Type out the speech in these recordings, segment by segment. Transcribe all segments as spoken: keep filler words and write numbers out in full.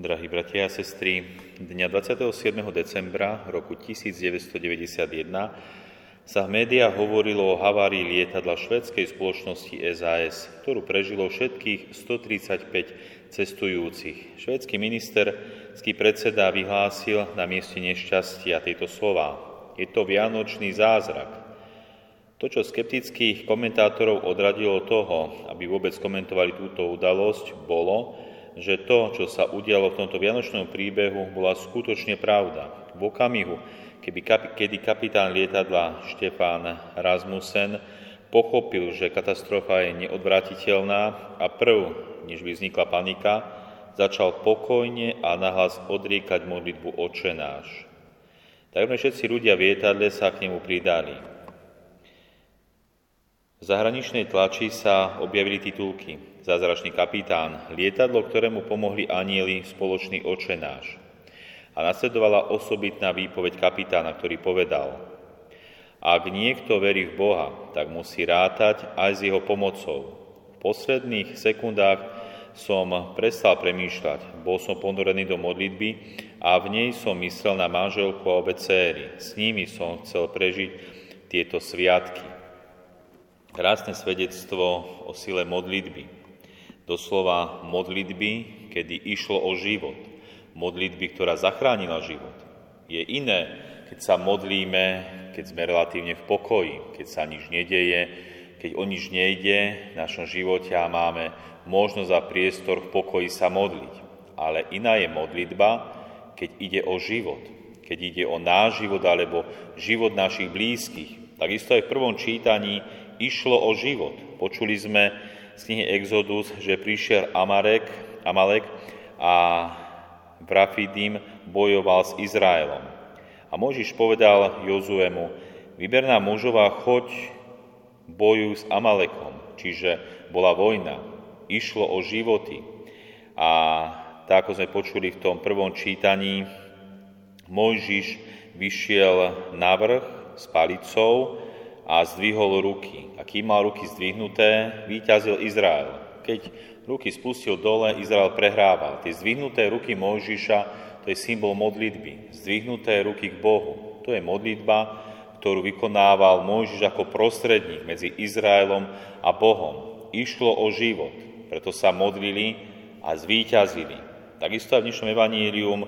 Drahí bratia a sestry, dňa dvadsiateho siedmeho decembra roku devätnásťstodeväťdesiatjeden sa v médiách hovorilo o havárii lietadla švédskej spoločnosti es á es, ktorú prežilo všetkých stotridsaťpäť cestujúcich. Švédsky ministerský predseda vyhlásil na mieste nešťastia tieto slová: je to vianočný zázrak. To, čo skeptických komentátorov odradilo toho, aby vôbec komentovali túto udalosť, bolo, že to, čo sa udialo v tomto vianočnom príbehu, bola skutočne pravda. V okamihu, keby kapi, kedy kapitán lietadla Štefan Rasmussen pochopil, že katastrofa je neodvratiteľná a prv, než by vznikla panika, začal pokojne a nahlas odriekať modlitbu Otče náš. Takmer všetci ľudia v lietadle sa k nemu pridali. V zahraničnej tlači sa objavili titulky: Zázračný kapitán, lietadlo, ktorému pomohli anjeli, spoločný Otče náš. A nasledovala osobitná výpoveď kapitána, ktorý povedal: ak niekto verí v Boha, tak musí rátať aj s jeho pomocou. V posledných sekundách som prestal premýšľať, bol som ponorený do modlitby a v nej som myslel na manželku a obe céry. S nimi som chcel prežiť tieto sviatky. Krásne svedectvo o sile modlitby. Doslova modlitby, kedy išlo o život. Modlitby, ktorá zachránila život. Je iné, keď sa modlíme, keď sme relatívne v pokoji, keď sa nič nedeje, keď o nič nejde v našom živote a máme možnosť a priestor v pokoji sa modliť. Ale iná je modlitba, keď ide o život. Keď ide o náš život alebo život našich blízkych. Takisto aj v prvom čítaní išlo o život. Počuli sme z knihy Exodus, že prišiel Amalek, Amalek a Rafidim bojoval s Izraelom. A Mojžiš povedal Jozuemu: vyber nám mužov a choď bojuj s Amalekom. Čiže bola vojna. Išlo o životy. A tak, ako sme počuli v tom prvom čítaní, Mojžiš vyšiel na vrch s palicou a zdvihol ruky. A kým mal ruky zdvihnuté, víťazil Izrael. Keď ruky spustil dole, Izrael prehrával. Tie zdvihnuté ruky Mojžiša, to je symbol modlitby. Zdvihnuté ruky k Bohu. To je modlitba, ktorú vykonával Mojžiš ako prostredník medzi Izraelom a Bohom. Išlo o život, preto sa modlili a zvíťazili. Takisto aj v dnešnom evanílium,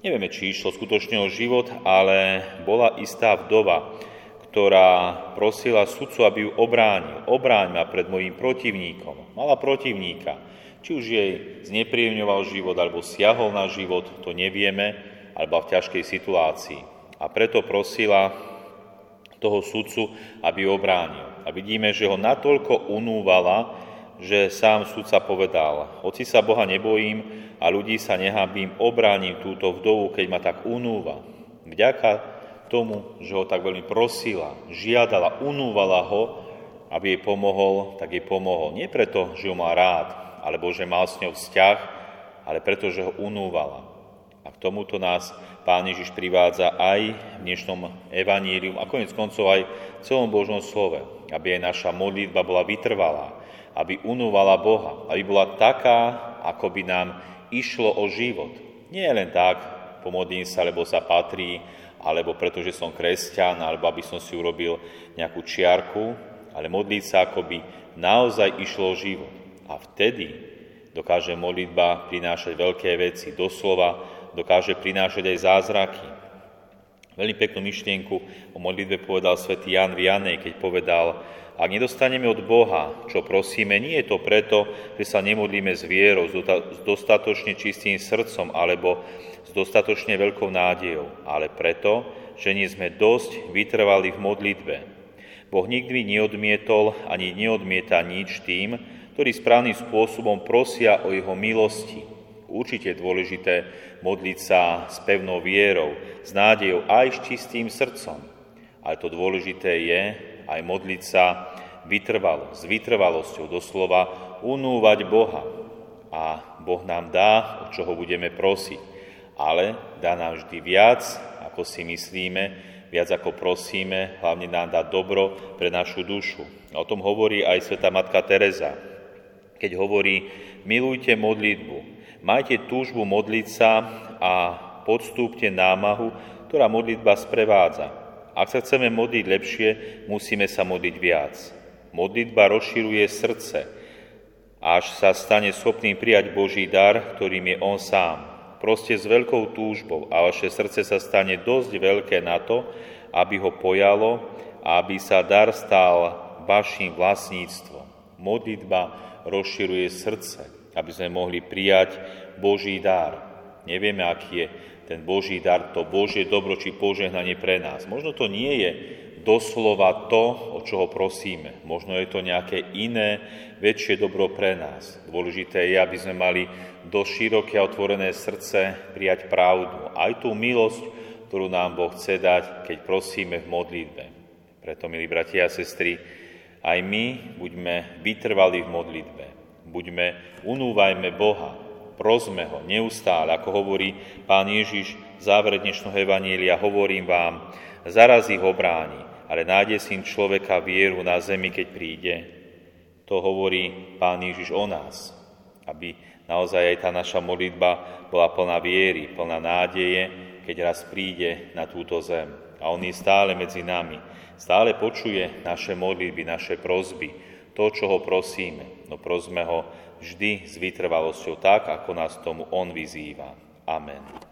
nevieme, či išlo skutočne o život, ale bola istá vdova, ktorá prosila sudcu, aby ju obránil. Obráň ma pred mojím protivníkom. Mala protivníka. Či už jej znepríjemňoval život, alebo siahol na život, to nevieme, alebo v ťažkej situácii. A preto prosila toho sudcu, aby ju obránil. A vidíme, že ho natoľko unúvala, že sám sudca povedal: hoci sa Boha nebojím a ľudí sa nehábím, obránim túto vdovu, keď ma tak unúva. Vďaka tomu, že ho tak veľmi prosila, žiadala, unúvala ho, aby jej pomohol, tak jej pomohol. Nie preto, že ju mal rád, alebo že mal s ňou vzťah, ale preto, že ho unúvala. A k tomuto nás Pán Ježiš privádza aj v dnešnom evaníliu a koniec koncov aj v celom Božom slove, aby aj naša modlitba bola vytrvalá, aby unúvala Boha, aby bola taká, ako by nám išlo o život. Nie len tak, pomodlím sa, lebo sa patrí, alebo pretože som kresťan, alebo aby som si urobil nejakú čiarku, ale modliť sa, ako by naozaj išlo o život. A vtedy dokáže modlitba prinášať veľké veci, doslova dokáže prinášať aj zázraky. Veľmi peknú myšlienku o modlitbe povedal svätý Jan Vianney, keď povedal: ak nedostaneme od Boha, čo prosíme, nie je to preto, že sa nemodlíme s vierou, s dostatočne čistým srdcom alebo s dostatočne veľkou nádejou, ale preto, že nie sme dosť vytrvali v modlitbe. Boh nikdy neodmietol ani neodmieta nič tým, ktorí správnym spôsobom prosia o jeho milosti. Určite je dôležité modliť sa s pevnou vierou, s nádejou aj s čistým srdcom, ale to dôležité je aj modliť sa vytrvalo, s vytrvalosťou, doslova unúvať Boha. A Boh nám dá, o čoho budeme prosiť, ale dá nám vždy viac, ako si myslíme, viac ako prosíme, hlavne nám dá dobro pre našu dušu. O tom hovorí aj svätá Matka Tereza, keď hovorí: milujte modlitbu, Majte túžbu modliť sa a podstúpte námahu, ktorá modlitba sprevádza. Ak sa chceme modliť lepšie, musíme sa modliť viac. Modlitba rozširuje srdce, až sa stane schopným prijať Boží dar, ktorým je on sám. Proste s veľkou túžbou a vaše srdce sa stane dosť veľké na to, aby ho pojalo a aby sa dar stal vašim vlastníctvom. Modlitba rozširuje srdce, aby sme mohli prijať Boží dar. Nevieme, aký je ten Boží dar, to Božie dobro či požehnanie pre nás. Možno to nie je doslova to, o čo ho prosíme. Možno je to nejaké iné, väčšie dobro pre nás. Dôležité je, aby sme mali do široké a otvorené srdce prijať pravdu. Aj tú milosť, ktorú nám Boh chce dať, keď prosíme v modlitbe. Preto, milí bratia a sestry, aj my buďme vytrvali v modlitbe. Buďme, unúvajme Boha, prosme ho neustále. Ako hovorí Pán Ježiš, záver dnešného evanjelia, hovorím vám, zaraz ich obráni, ale nájde syn človeka vieru na zemi, keď príde. To hovorí Pán Ježiš o nás, aby naozaj aj tá naša modlitba bola plná viery, plná nádeje, keď raz príde na túto zem. A on je stále medzi nami, stále počuje naše modlitby, naše prosby, to, čo ho prosíme. No prosme ho vždy s vytrvalosťou tak, ako nás tomu on vyzýva. Amen.